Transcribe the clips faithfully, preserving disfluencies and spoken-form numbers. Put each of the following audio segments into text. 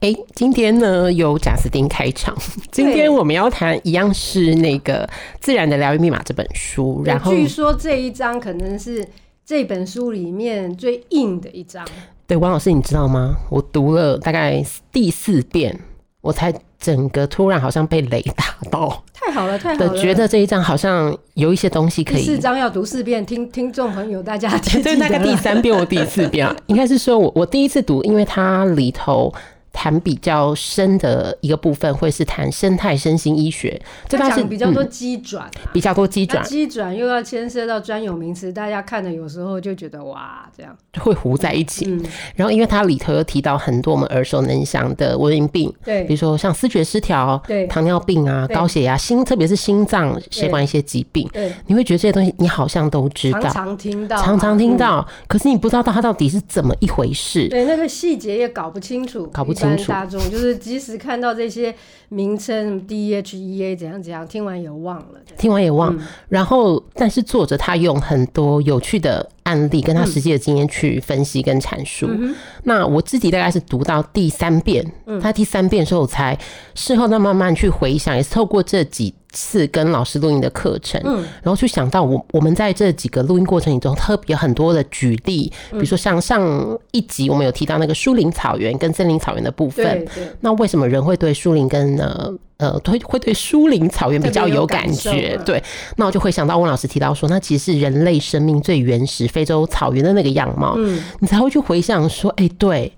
哎、欸，今天呢由贾斯汀开场。今天我们要谈一样是那个《自然的疗愈密码》这本书，然后据说这一章可能是这本书里面最硬的一章。对，王老师你知道吗？我读了大概第四遍，我才整个突然好像被雷打到。太好了，太好了！觉得这一章好像有一些东西可以。第四章要读四遍，听听众朋友大家记得。对，大概第三遍我第四遍，应该是说我我第一次读，因为它里头。谈比较深的一个部分会是谈生态身心医学，这它讲比较多机转、啊嗯、比较多机转机转又要牵涉到专有名词，大家看的有时候就觉得哇这样会糊在一起、嗯、然后因为它里头又提到很多我们耳熟能详的文明病，对，比如说像思觉失调、糖尿病啊、高血压、心，特别是心脏血管一些疾病，你会觉得这些东西你好像都知道，常常听到常常听到、嗯、可是你不知道它到底是怎么一回事，对，那个细节也搞不清楚，搞不清楚一般大众就是即使看到这些名称 D H E A 怎样怎样，听完也忘了，听完也忘、嗯、然后但是作者他用很多有趣的案例跟他实际的经验去分析跟阐述、嗯、那我自己大概是读到第三遍、嗯、他第三遍的时候我才事后再慢慢去回想，也是透过这几次跟老师录音的课程、嗯、然后去想到我我们在这几个录音过程里中特别很多的举例，比如说像上一集我们有提到那个树林草原跟森林草原的部分，對對，那为什么人会对树林跟呃呃，会会对疏林草原比较有感觉，感对。那我就会想到温老师提到说，那其实是人类生命最原始非洲草原的那个样貌，嗯、你才会去回想说，哎、欸，对，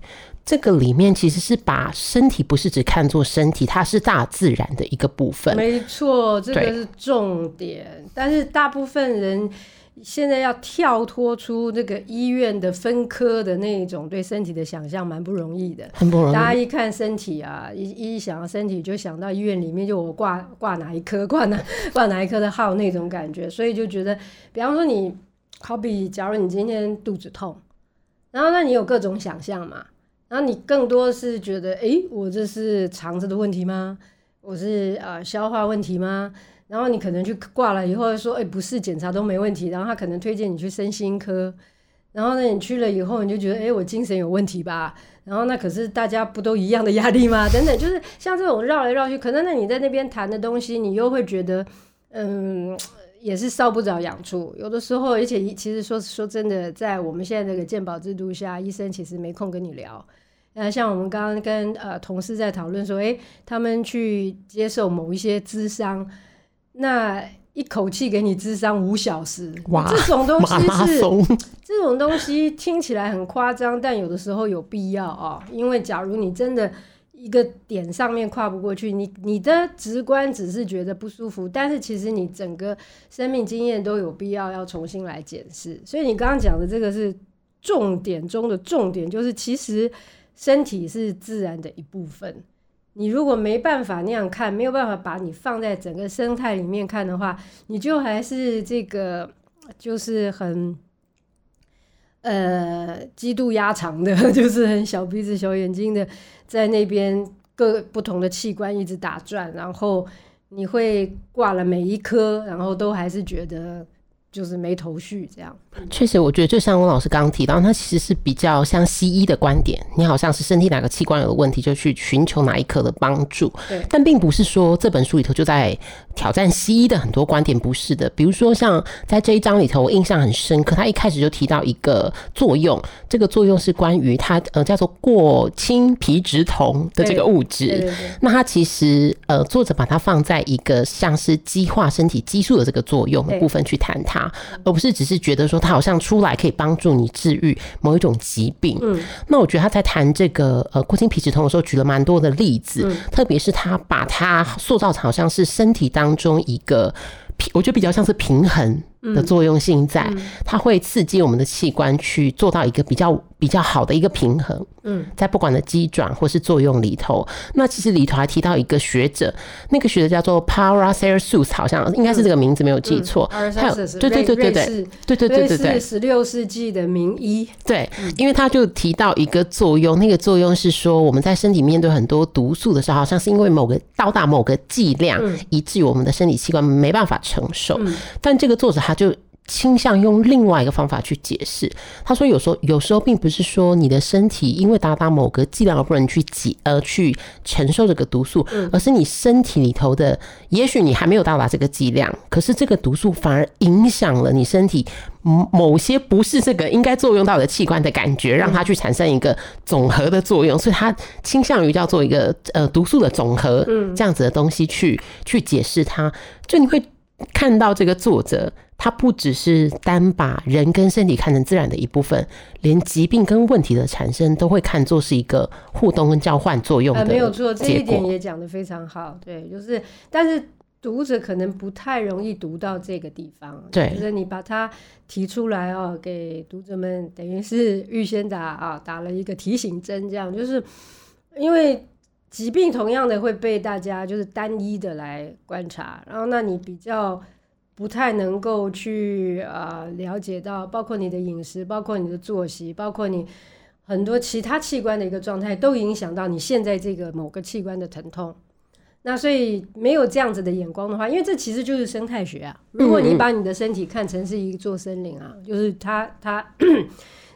这个里面其实是把身体不是只看作身体，它是大自然的一个部分。没错，这个是重点。但是大部分人现在要跳脱出这个医院的分科的那一种对身体的想象，蛮不容易的，很不容易。大家一看身体啊，一一想到身体就想到医院里面就我挂挂哪一科，挂哪挂哪一科的号那种感觉，所以就觉得，比方说你好比假如你今天肚子痛，然后那你有各种想象嘛，然后你更多是觉得，哎，我这是肠子的问题吗？我是呃消化问题吗？然后你可能去挂了以后说，哎，不是，检查都没问题，然后他可能推荐你去身心科，然后呢你去了以后你就觉得，哎，我精神有问题吧，然后那可是大家不都一样的压力吗？等等，就是像这种绕来绕去，可能那你在那边谈的东西，你又会觉得，嗯，也是烧不着痒处。有的时候，而且其实说说真的，在我们现在这个健保制度下，医生其实没空跟你聊。那像我们刚刚跟呃同事在讨论说，哎，他们去接受某一些咨商。那一口气给你諮商五小时，这种东西是这种东西听起来很夸张，但有的时候有必要啊、哦。因为假如你真的一个点上面跨不过去，你你的直观只是觉得不舒服，但是其实你整个生命经验都有必要要重新来检视。所以你刚刚讲的这个是重点中的重点，就是其实身体是自然的一部分。你如果没办法那样看，没有办法把你放在整个生态里面看的话，你就还是这个就是很呃鸡肚鸭肠的，就是很小鼻子小眼睛的，在那边各不同的器官一直打转，然后你会挂了每一科，然后都还是觉得就是没头绪这样。确实我觉得就像温老师刚刚提到，他其实是比较像西医的观点，你好像是身体哪个器官有问题就去寻求哪一科的帮助，但并不是说这本书里头就在挑战西医的很多观点，不是的。比如说像在这一章里头我印象很深刻，他一开始就提到一个作用，这个作用是关于他、呃、叫做过氢皮质酮的这个物质，那他其实、呃、作者把它放在一个像是激化身体激素的这个作用的部分去谈它，而不是只是觉得说它好像出来可以帮助你治愈某一种疾病、嗯、那我觉得他在谈这个呃过氢皮质酮的时候举了蛮多的例子、嗯、特别是他把它塑造成好像是身体当中一个我觉得比较像是平衡的作用性在、嗯嗯、它会刺激我们的器官去做到一个比较比较好的一个平衡、嗯、在不管的机转或是作用里头。那其实里头还提到一个学者，那个学者叫做 Paracelsus， 好像应该是这个名字没有记错、嗯嗯、对对对对对对对对对对对是十六世纪的名医，对、嗯、因为他就提到一个作用，那个作用是说我们在身体面对很多毒素的时候，好像是因为某个到达某个剂量、嗯、以至于我们的身体器官没办法承受、嗯、但这个作者他就倾向用另外一个方法去解释。他说有时候有时候并不是说你的身体因为达到某个剂量而不能去解呃去承受这个毒素、嗯、而是你身体里头的，也许你还没有到达这个剂量，可是这个毒素反而影响了你身体某些不是这个应该作用到的器官的感觉，让它去产生一个总和的作用，所以它倾向于叫做一个呃毒素的总和这样子的东西去去解释它。就你会看到这个作者他不只是单把人跟身体看成自然的一部分，连疾病跟问题的产生都会看作是一个互动跟交换作用的结果、呃、没有错，这一点也讲得非常好。对，就是但是读者可能不太容易读到这个地方，对，就是你把它提出来哦，给读者们等于是预先打啊、哦、打了一个提醒针，这样就是因为疾病同样的会被大家就是单一的来观察，然后那你比较不太能够去啊、呃、了解到，包括你的饮食，包括你的作息，包括你很多其他器官的一个状态，都影响到你现在这个某个器官的疼痛。那所以没有这样子的眼光的话，因为这其实就是生态学啊。如果你把你的身体看成是一座森林啊，就是它它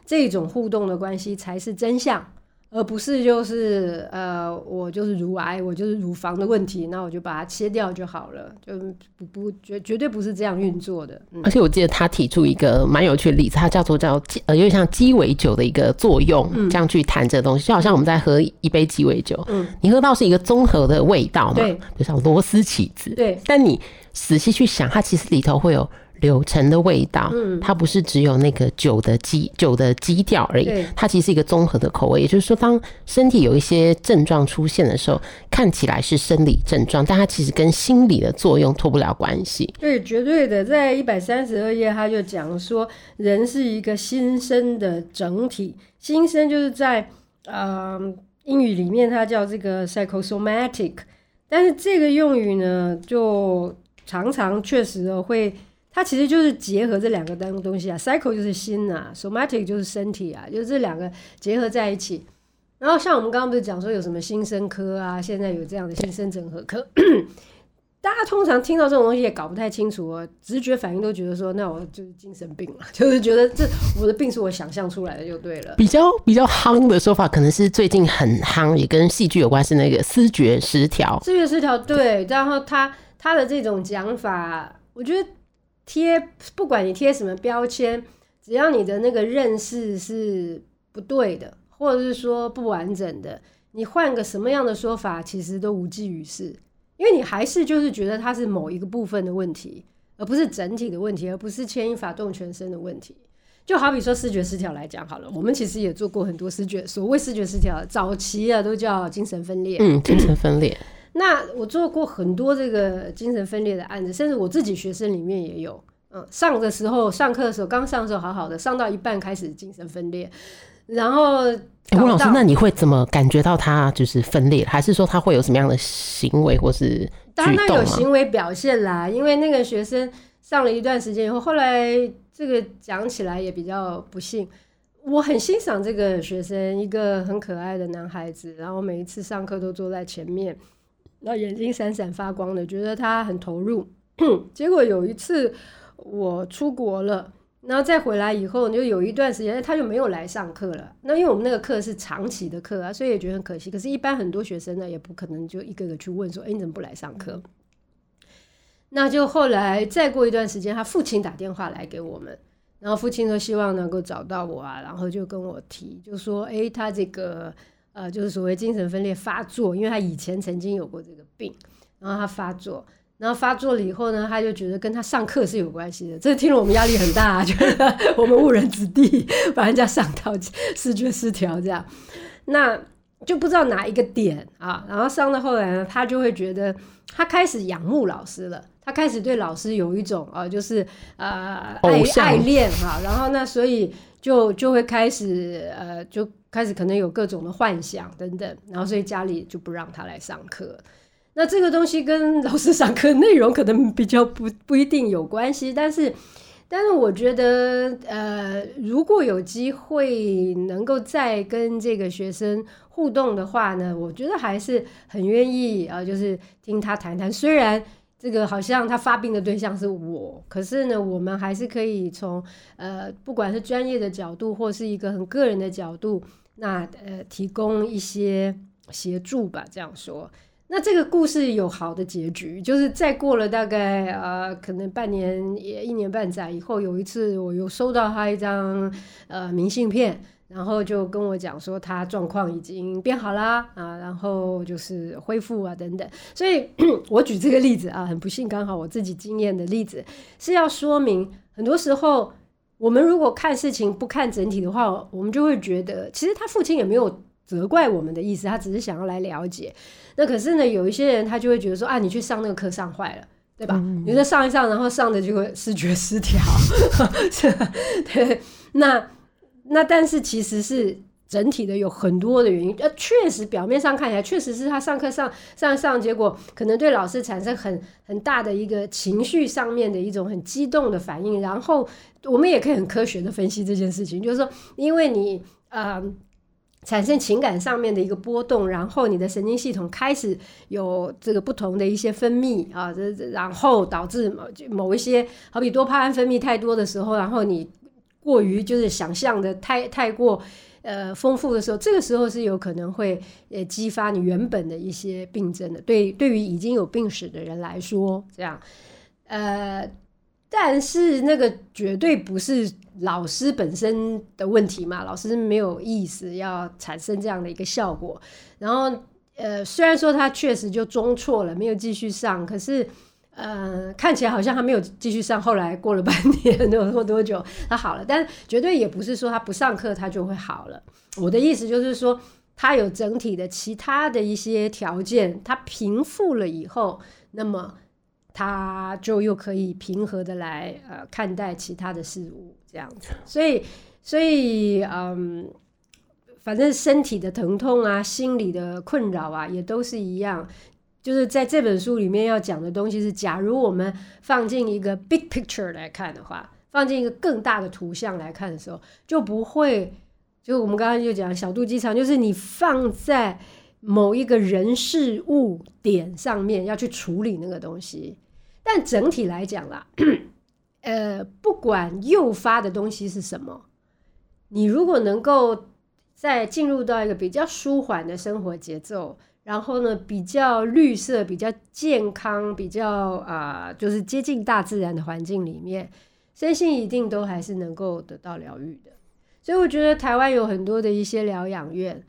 这种互动的关系才是真相，而不是就是呃我就是乳癌，我就是乳房的问题，那我就把它切掉就好了，就不不绝绝对不是这样运作的、嗯。而且我记得他提出一个蛮有趣的例子，他叫做叫呃有点像鸡尾酒的一个作用，这样去谈这个东西，就好像我们在喝一杯鸡尾酒，嗯，你喝到是一个综合的味道嘛，对，就像螺丝起子，对，但你仔细去想，它其实里头会有柳橙的味道，它不是只有那个酒的基酒的基调而已，它其实是一个综合的口味。也就是说，当身体有一些症状出现的时候，看起来是生理症状，但它其实跟心理的作用脱不了关系。对，绝对的。在一百三十二页他就讲说，人是一个心身的整体，心身就是在、呃、英语里面它叫这个 psychosomatic， 但是这个用语呢，就常常确实会它其实就是结合这两个东西啊 ，psycho 就是心啊 ，somatic 就是身体啊，就是这两个结合在一起。然后像我们刚刚不是讲说有什么心身科啊，现在有这样的心身整合科，大家通常听到这种东西也搞不太清楚哦，直觉反应都觉得说，那我就是精神病了，就是觉得这我的病是我想象出来的就对了。比较比较夯的说法可能是最近很夯，也跟戏剧有关，是那个思觉失调。思觉失调，对，然后他他的这种讲法，我觉得。贴不管你贴什么标签，只要你的那个认识是不对的，或者是说不完整的，你换个什么样的说法其实都无济于事，因为你还是就是觉得它是某一个部分的问题，而不是整体的问题，而不是牵一发动全身的问题。就好比说思觉失调来讲好了，我们其实也做过很多思觉，所谓思觉失调早期啊都叫精神分裂，嗯，精神分裂那我做过很多这个精神分裂的案子，甚至我自己学生里面也有，嗯，上的时候上课的时候刚上的时候好好的，上到一半开始精神分裂，然后吴、欸、老师，那你会怎么感觉到他就是分裂，还是说他会有什么样的行为或是举动？当然有行为表现啦，因为那个学生上了一段时间以后，后来这个讲起来也比较不幸，我很欣赏这个学生，一个很可爱的男孩子，然后每一次上课都坐在前面，然后眼睛闪闪发光的，觉得他很投入结果有一次我出国了，然后再回来以后就有一段时间他就没有来上课了，那因为我们那个课是长期的课啊，所以也觉得很可惜，可是一般很多学生呢也不可能就一个个去问说，哎，你怎么不来上课，那就后来再过一段时间他父亲打电话来给我们，然后父亲说希望能够找到我啊，然后就跟我提就说，哎，他这个呃，就是所谓精神分裂发作，因为他以前曾经有过这个病，然后他发作，然后发作了以后呢，他就觉得跟他上课是有关系的，这听了我们压力很大、啊、觉得我们误人子弟，把人家上到思觉失调这样，那就不知道哪一个点啊，然后上到后来呢，他就会觉得他开始仰慕老师了，他开始对老师有一种啊、呃，就是呃爱爱恋啊，然后那所以就就会开始呃就。开始可能有各种的幻想等等，然后所以家里就不让他来上课，那这个东西跟老师上课内容可能比较 不, 不一定有关系，但是但是我觉得呃，如果有机会能够再跟这个学生互动的话呢，我觉得还是很愿意、呃、就是听他谈谈，虽然这个好像他发病的对象是我，可是呢我们还是可以从呃不管是专业的角度或是一个很个人的角度，那呃提供一些协助吧，这样说。那这个故事有好的结局，就是再过了大概呃可能半年一年半载以后，有一次我又收到他一张呃明信片，然后就跟我讲说他状况已经变好啦啊，然后就是恢复啊等等。所以我举这个例子啊，很不幸刚好我自己经验的例子，是要说明很多时候我们如果看事情不看整体的话，我们就会觉得其实他父亲也没有责怪我们的意思，他只是想要来了解。那可是呢，有一些人他就会觉得说啊，你去上那个课上坏了，对吧？嗯嗯，你在上一上，然后上的就会视觉失调。对，那那但是其实是整体的有很多的原因，呃，确实表面上看起来确实是他上课上上上，结果可能对老师产生很很大的一个情绪上面的一种很激动的反应。然后我们也可以很科学的分析这件事情，就是说，因为你啊。呃产生情感上面的一个波动，然后你的神经系统开始有这个不同的一些分泌啊，然后导致某某一些，好比多巴胺分泌太多的时候，然后你过于就是想象的太太过呃丰富的时候，这个时候是有可能会呃激发你原本的一些病症的。对，对于已经有病史的人来说，这样呃。但是那个绝对不是老师本身的问题嘛，老师没有意思要产生这样的一个效果。然后呃，虽然说他确实就中辍了，没有继续上，可是呃，看起来好像他没有继续上，后来过了半年或多久他好了，但绝对也不是说他不上课他就会好了。我的意思就是说，他有整体的其他的一些条件，他平复了以后，那么他就又可以平和的来呃看待其他的事物，这样子。所以所以嗯，反正身体的疼痛啊，心理的困扰啊，也都是一样。就是在这本书里面要讲的东西是，假如我们放进一个 big picture 来看的话，放进一个更大的图像来看的时候，就不会，就我们刚刚就讲小肚鸡肠，就是你放在某一个人事物点上面要去处理那个东西。但整体来讲啦，呃，不管诱发的东西是什么，你如果能够再进入到一个比较舒缓的生活节奏，然后呢，比较绿色、比较健康、比较啊、呃，就是接近大自然的环境里面，身心一定都还是能够得到疗愈的。所以我觉得台湾有很多的一些疗养院，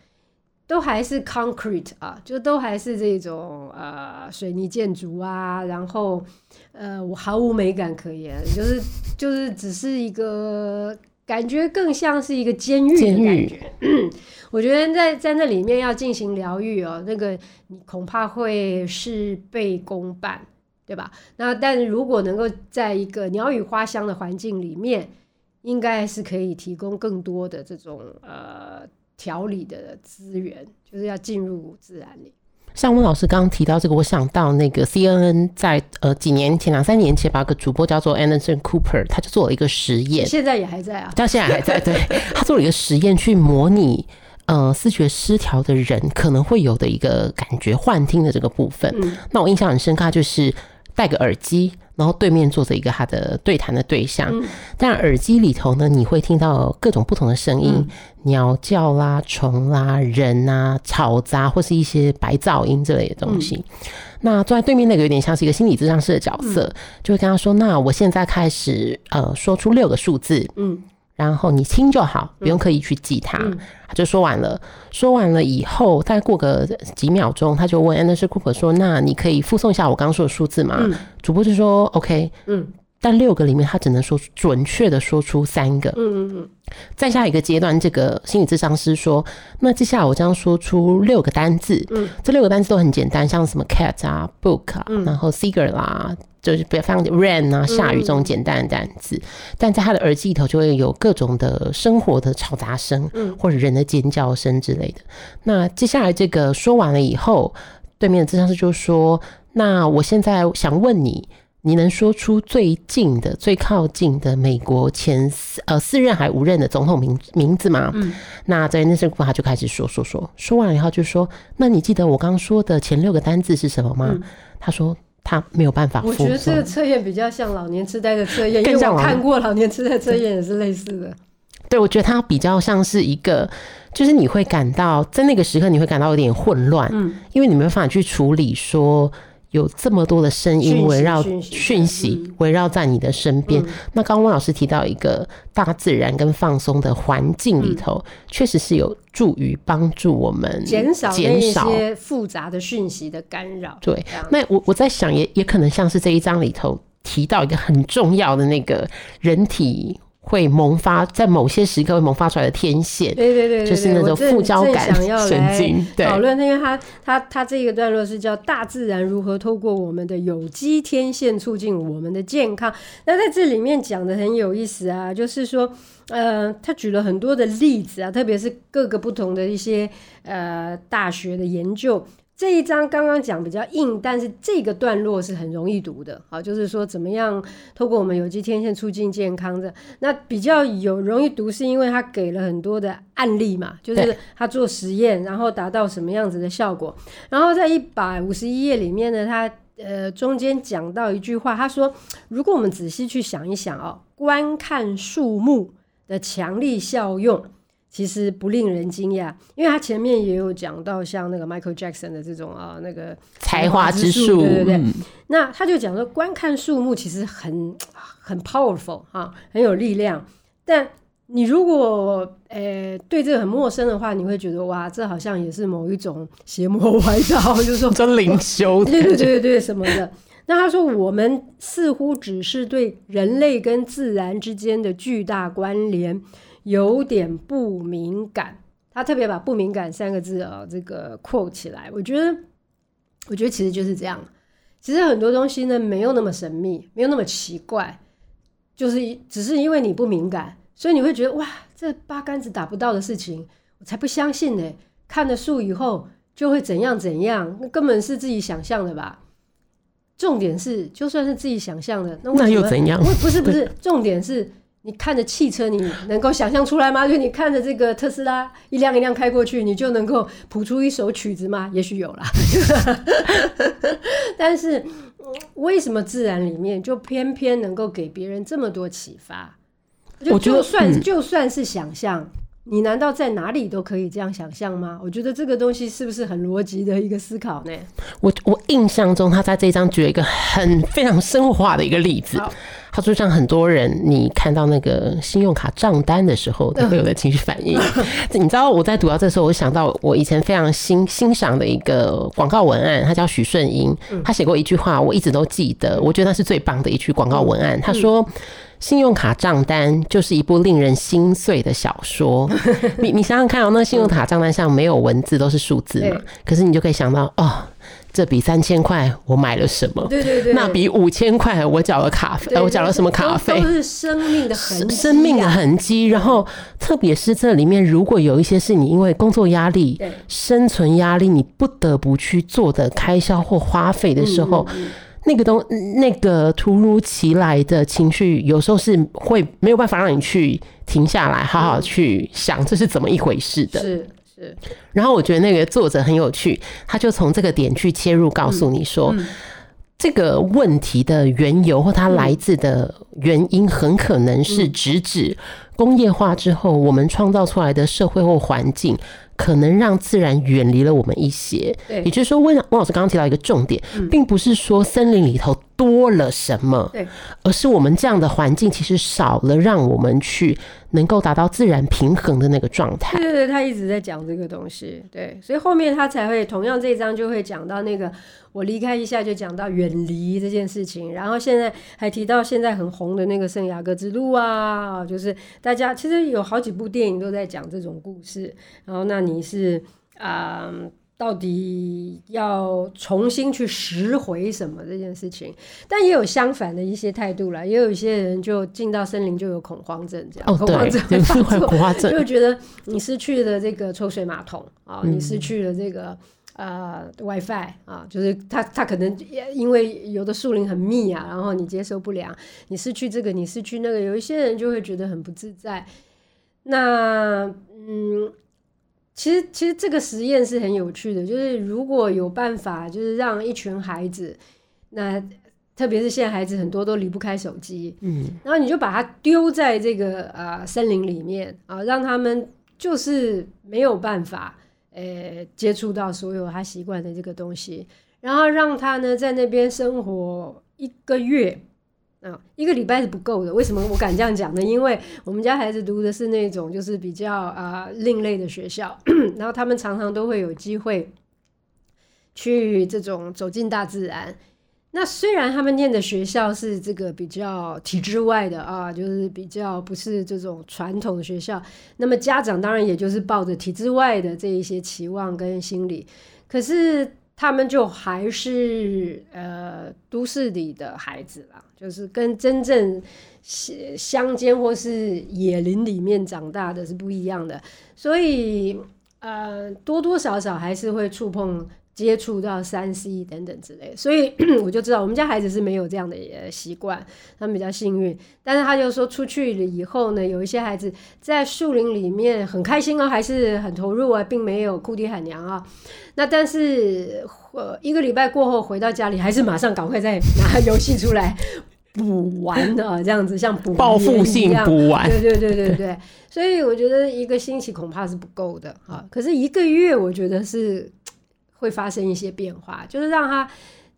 都还是 concrete 啊，就都还是这种呃水泥建筑啊，然后呃我毫无美感可言，就是就是只是一个感觉，更像是一个监狱的感觉。我觉得在在那里面要进行疗愈哦，那个你恐怕会事倍功半，对吧？那但如果能够在一个鸟语花香的环境里面，应该是可以提供更多的这种呃。调理的资源，就是要进入自然里。像温老师刚刚提到这个，我想到那个 C N N 在呃几年前两三年前，把个主播叫做 Anderson Cooper， 他就做了一个实验，现在也还在啊，到现在还在。对，他做了一个实验去模拟呃思觉失调的人可能会有的一个感觉幻听的这个部分。嗯、那我印象很深刻，就是戴个耳机，然后对面坐着一个他的对谈的对象，嗯、但耳机里头呢，你会听到各种不同的声音，嗯、鸟叫啦、虫啦、人啊、吵杂或是一些白噪音之类的东西。嗯、那坐在对面那个有点像是一个心理咨商师的角色，嗯、就会跟他说：“那我现在开始，呃，说出六个数字，嗯，然后你听就好，不用刻意去记它。嗯”他就说完了，说完了以后，大概过个几秒钟，他就问 Anderson Cooper 说：“那你可以附送一下我刚刚说的数字吗？”嗯、主播就说 ：“OK。”嗯，但六个里面，他只能说准确的说出三个。嗯嗯嗯。再下一个阶段，这个心理咨商师说：“那接下来我将说出六个单字。嗯，这六个单字都很简单，像什么 cat 啊、book 啊，嗯、然后 cigar 啦。”就是比方 rain 啊，下雨这种简单的单字，嗯、但在他的耳机里头就会有各种的生活的吵杂声，嗯、或者人的尖叫声之类的。那接下来这个说完了以后，对面的咨商师就说：“那我现在想问你，你能说出最近的、最靠近的美国前四呃四任还五任的总统名名字吗？”嗯、那在那阵子他就开始说说说，说完了以后就说：“那你记得我刚说的前六个单字是什么吗？”嗯、他说。他没有办法复苏。我觉得这个测验比较像老年痴呆的测验，因为我看过老年痴呆测验也是类似的。对，我觉得它比较像是一个，就是你会感到在那个时刻你会感到有点混乱、嗯、因为你没有办法去处理说有这么多的声音围绕讯息围绕在你的身边、嗯、那刚刚温老师提到一个大自然跟放松的环境里头、嗯、确实是有助于帮助我们减少那些复杂的讯息的干扰。对，那 我, 我在想 也, 也可能像是这一章里头提到一个很重要的那个人体会萌发，在某些时刻会萌发出来的天线，对对 对, 对, 对，就是那种副交感神经。对，讨论，因为它它它这个段落是叫大自然如何透过我们的有机天线促进我们的健康。那在这里面讲的很有意思啊，就是说，呃，他举了很多的例子啊，特别是各个不同的一些呃大学的研究。这一章刚刚讲比较硬，但是这个段落是很容易读的。好，就是说怎么样透过我们有机天线促进健康的，那比较有容易读是因为他给了很多的案例嘛，就是他做实验然后达到什么样子的效果。然后在一百五十一页里面呢，他呃中间讲到一句话，他说如果我们仔细去想一想哦，观看树木的强力效用其实不令人惊讶，因为他前面也有讲到像那个 Michael Jackson 的这种啊，那个才华之树，对对对、嗯。那他就讲说，观看树木其实很很 powerful 啊，很有力量。但你如果呃对这个很陌生的话，你会觉得哇，这好像也是某一种邪魔歪道，就是说真灵修，对对对对什么的。那他说我们似乎只是对人类跟自然之间的巨大关联有点不敏感，他特别把不敏感三个字、哦、这个 quote 起来。我觉得我觉得其实就是这样，其实很多东西呢没有那么神秘，没有那么奇怪，就是只是因为你不敏感，所以你会觉得哇，这八竿子打不到的事情我才不相信呢，看了书以后就会怎样怎样，那根本是自己想象的吧。重点是就算是自己想象的 那, 那又怎样，不是不是重点是你看着汽车你能够想象出来吗？就你看着这个特斯拉一辆一辆开过去你就能够谱出一首曲子吗？也许有啦但是为什么自然里面就偏偏能够给别人这么多启发？ 就, 就, 算、嗯、就算是想象，你难道在哪里都可以这样想象吗？我觉得这个东西是不是很逻辑的一个思考呢？ 我, 我印象中他在这一章举了一个很非常生活化的一个例子。他说像很多人你看到那个信用卡账单的时候你会有的情绪反应、嗯、你知道我在读到这时候我想到我以前非常欣欣赏的一个广告文案，他叫许顺英，他写过一句话我一直都记得，我觉得那是最棒的一句广告文案。他说、嗯、信用卡账单就是一部令人心碎的小说你, 你想想看、哦、那信用卡账单上没有文字都是数字嘛，可是你就可以想到哦，这笔三千块我买了什么？对对对，那笔五千块我缴了卡费，我缴了什么卡费？都是生命的痕迹、啊，生命的痕迹。然后，特别是这里面，如果有一些是你因为工作压力、生存压力，你不得不去做的开销或花费的时候。嗯嗯嗯，那个东那个突如其来的情绪有时候是会没有办法让你去停下来好好去想这是怎么一回事的、嗯、是是。然后我觉得那个作者很有趣，他就从这个点去切入告诉你说、嗯嗯、这个问题的缘由或它来自的原因很可能是直指工业化之后我们创造出来的社会或环境可能让自然远离了我们一些，也就是说温老师刚刚提到一个重点、嗯、并不是说森林里头多了什么，對，而是我们这样的环境其实少了让我们去能够达到自然平衡的那个状态。对对对，他一直在讲这个东西，对，所以后面他才会同样这一章就会讲到那个我离开一下就讲到远离这件事情，然后现在还提到现在很红的那个圣雅各之路啊，就是大家其实有好几部电影都在讲这种故事，然后那你是、呃、到底要重新去拾回什么这件事情，但也有相反的一些态度啦，也有一些人就进到森林就有恐慌症这样、哦、恐慌症会发作，恐慌症就觉得你失去了这个抽水马桶、啊嗯、你失去了这个呃 WiFi 啊，就是它它可能因为有的树林很密啊，然后你接受不良，你失去这个你失去那个，有一些人就会觉得很不自在。那嗯其实其实这个实验是很有趣的，就是如果有办法就是让一群孩子那特别是现在孩子很多都离不开手机，嗯，然后你就把它丢在这个啊、呃、森林里面啊、呃，让他们就是没有办法呃接触到所有他习惯的这个东西，然后让他呢在那边生活一个月。嗯、一个礼拜是不够的，为什么我敢这样讲呢？因为我们家孩子读的是那种就是比较、呃、另类的学校，然后他们常常都会有机会去这种走进大自然。那虽然他们念的学校是这个比较体制外的啊，就是比较不是这种传统的学校，那么家长当然也就是抱着体制外的这一些期望跟心理，可是他们就还是呃都市里的孩子啦，就是跟真正乡间或是野林里面长大的是不一样的，所以呃多多少少还是会触碰接触到 三 C 等等之类，所以我就知道我们家孩子是没有这样的习惯，他们比较幸运。但是他就说出去了以后呢，有一些孩子在树林里面很开心哦，还是很投入啊，并没有哭爹喊娘啊。那但是呃一个礼拜过后回到家里，还是马上赶快再拿游戏出来补完啊，这样子像补报复性补完，对对对对对。所以我觉得一个星期恐怕是不够的啊，可是一个月我觉得是会发生一些变化，就是让他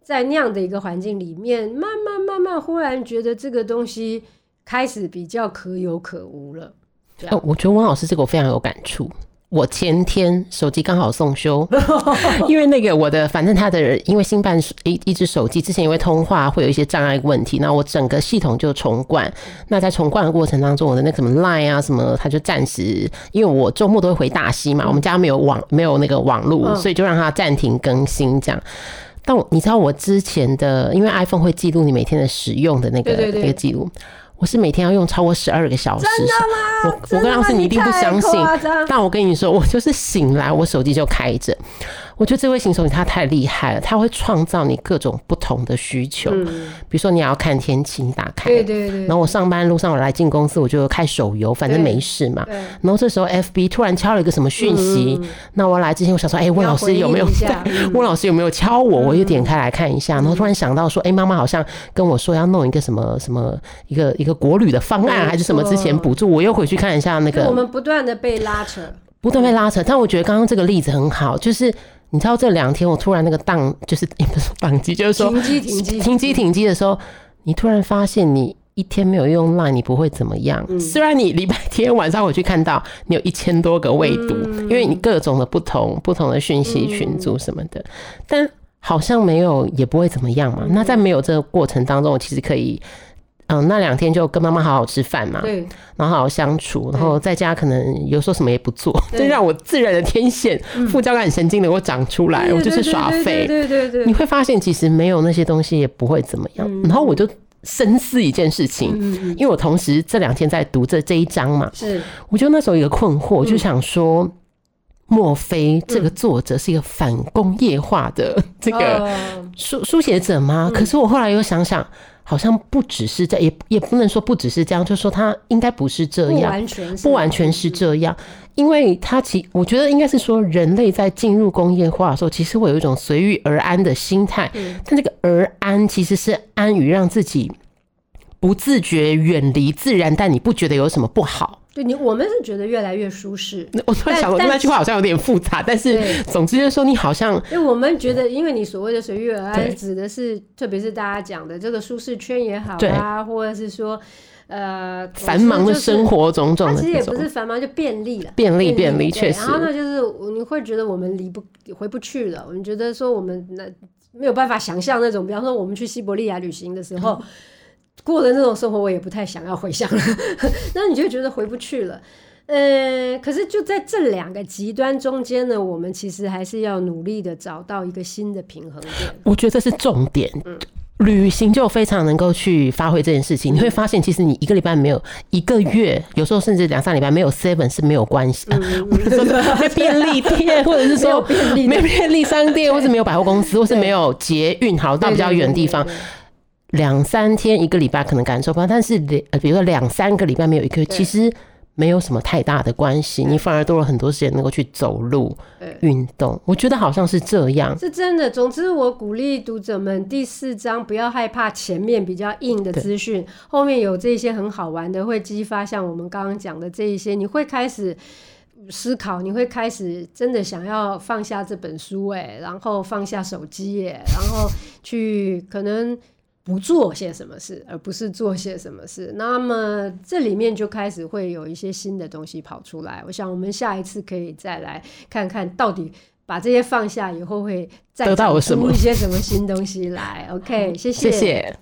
在那样的一个环境里面，慢慢慢慢忽然觉得这个东西开始比较可有可无了。哦，我觉得温老师这个我非常有感触。我前天手机刚好送修，因为那个我的反正他的人因为新办一一只手机之前因为通话会有一些障碍问题，那我整个系统就重灌。那在重灌的过程当中，我的那个什么 LINE 啊什么，他就暂时因为我周末都会回大溪嘛，我们家没有网没有那个网路，所以就让他暂停更新这样。但我你知道我之前的，因为 iPhone 会记录你每天的使用的那个那个记录。我是每天要用超过十二个小时。真的吗？我我跟老师你一定不相信，但我跟你说，我就是醒来我手机就开着。我觉得这位新手机他太厉害了，他会创造你各种不同的需求，嗯、比如说你要看天气，你打开，对对对。然后我上班路上我来进公司，我就开手游，反正没事嘛。然后这时候 F B 突然敲了一个什么讯息，嗯、那我来之前我想说，哎、欸，温老师有没有？嗯、温老师有没有敲我？我就点开来看一下，嗯、然后突然想到说，哎、欸，妈妈好像跟我说要弄一个什么什么一个一个国旅的方案还是什么之前补助，我又回去看一下那个。我们不断的被拉扯，不断被拉扯。但我觉得刚刚这个例子很好，就是。你知道这两天我突然那个宕，就是也不是宕机，就是说停机停机停机停机的时候，你突然发现你一天没有用 LINE 你不会怎么样。嗯、虽然你礼拜天晚上我去看到你有一千多个未读，嗯、因为你各种的不同不同的讯息群组什么的，嗯、但好像没有也不会怎么样嘛。嗯、那在没有这个过程当中，我其实可以。嗯，那两天就跟妈妈好好吃饭嘛，对，然后好好相处，然后在家可能有时候什么也不做，就让我自然的天线、副交感神经的我长出来，我就是耍废。对对对，你会发现其实没有那些东西也不会怎么样。然后我就深思一件事情，因为我同时这两天在读这这一章嘛，是，我就那时候有一个困惑，就想说。莫非这个作者是一个反工业化的这个书书写者吗？可是我后来又想想，好像不只是这，也也不能说不只是这样，就说他应该不是这样，不完全不完全是这样，因为他其我觉得应该是说，人类在进入工业化的时候，其实会有一种随遇而安的心态，但这个而安其实是安于让自己不自觉远离自然，但你不觉得有什么不好。对你，我们是觉得越来越舒适。我突然想到那句话好像有点复杂，但是总之就是说，你好像因为我们觉得，因为你所谓的随遇而安，指的是特别是大家讲的这个舒适圈也好啊，或者是说呃繁忙的生活种种的，它其实也不是繁忙，就便利了，便利便利确实。然后呢，就是你会觉得我们离不回不去了，我们觉得说我们没有办法想象那种，比方说我们去西伯利亚旅行的时候。嗯过的那种生活我也不太想要回想了那你就觉得回不去了。呃，可是就在这两个极端中间呢，我们其实还是要努力的找到一个新的平衡点，我觉得这是重点。嗯，旅行就非常能够去发挥这件事情。你会发现其实你一个礼拜没有一个月，有时候甚至两三礼拜没有 seven 是没有关系，嗯嗯、没便利店或者是说没有便利商店，或是没有百货公司，或是没有捷运，好到比较远的地方，两三天一个礼拜可能感受不到，但是比如说两三个礼拜没有一个，其实没有什么太大的关系，你反而多了很多时间能够去走路、运动，我觉得好像是这样，是真的。总之我鼓励读者们第四章不要害怕前面比较硬的资讯，后面有这些很好玩的，会激发像我们刚刚讲的这一些，你会开始思考，你会开始真的想要放下这本书、欸、然后放下手机、欸、然后去可能不做些什么事，而不是做些什么事，那么这里面就开始会有一些新的东西跑出来。我想我们下一次可以再来看看到底把这些放下以后会再得到什么，一些什么新东西来。OK， 谢谢，谢谢。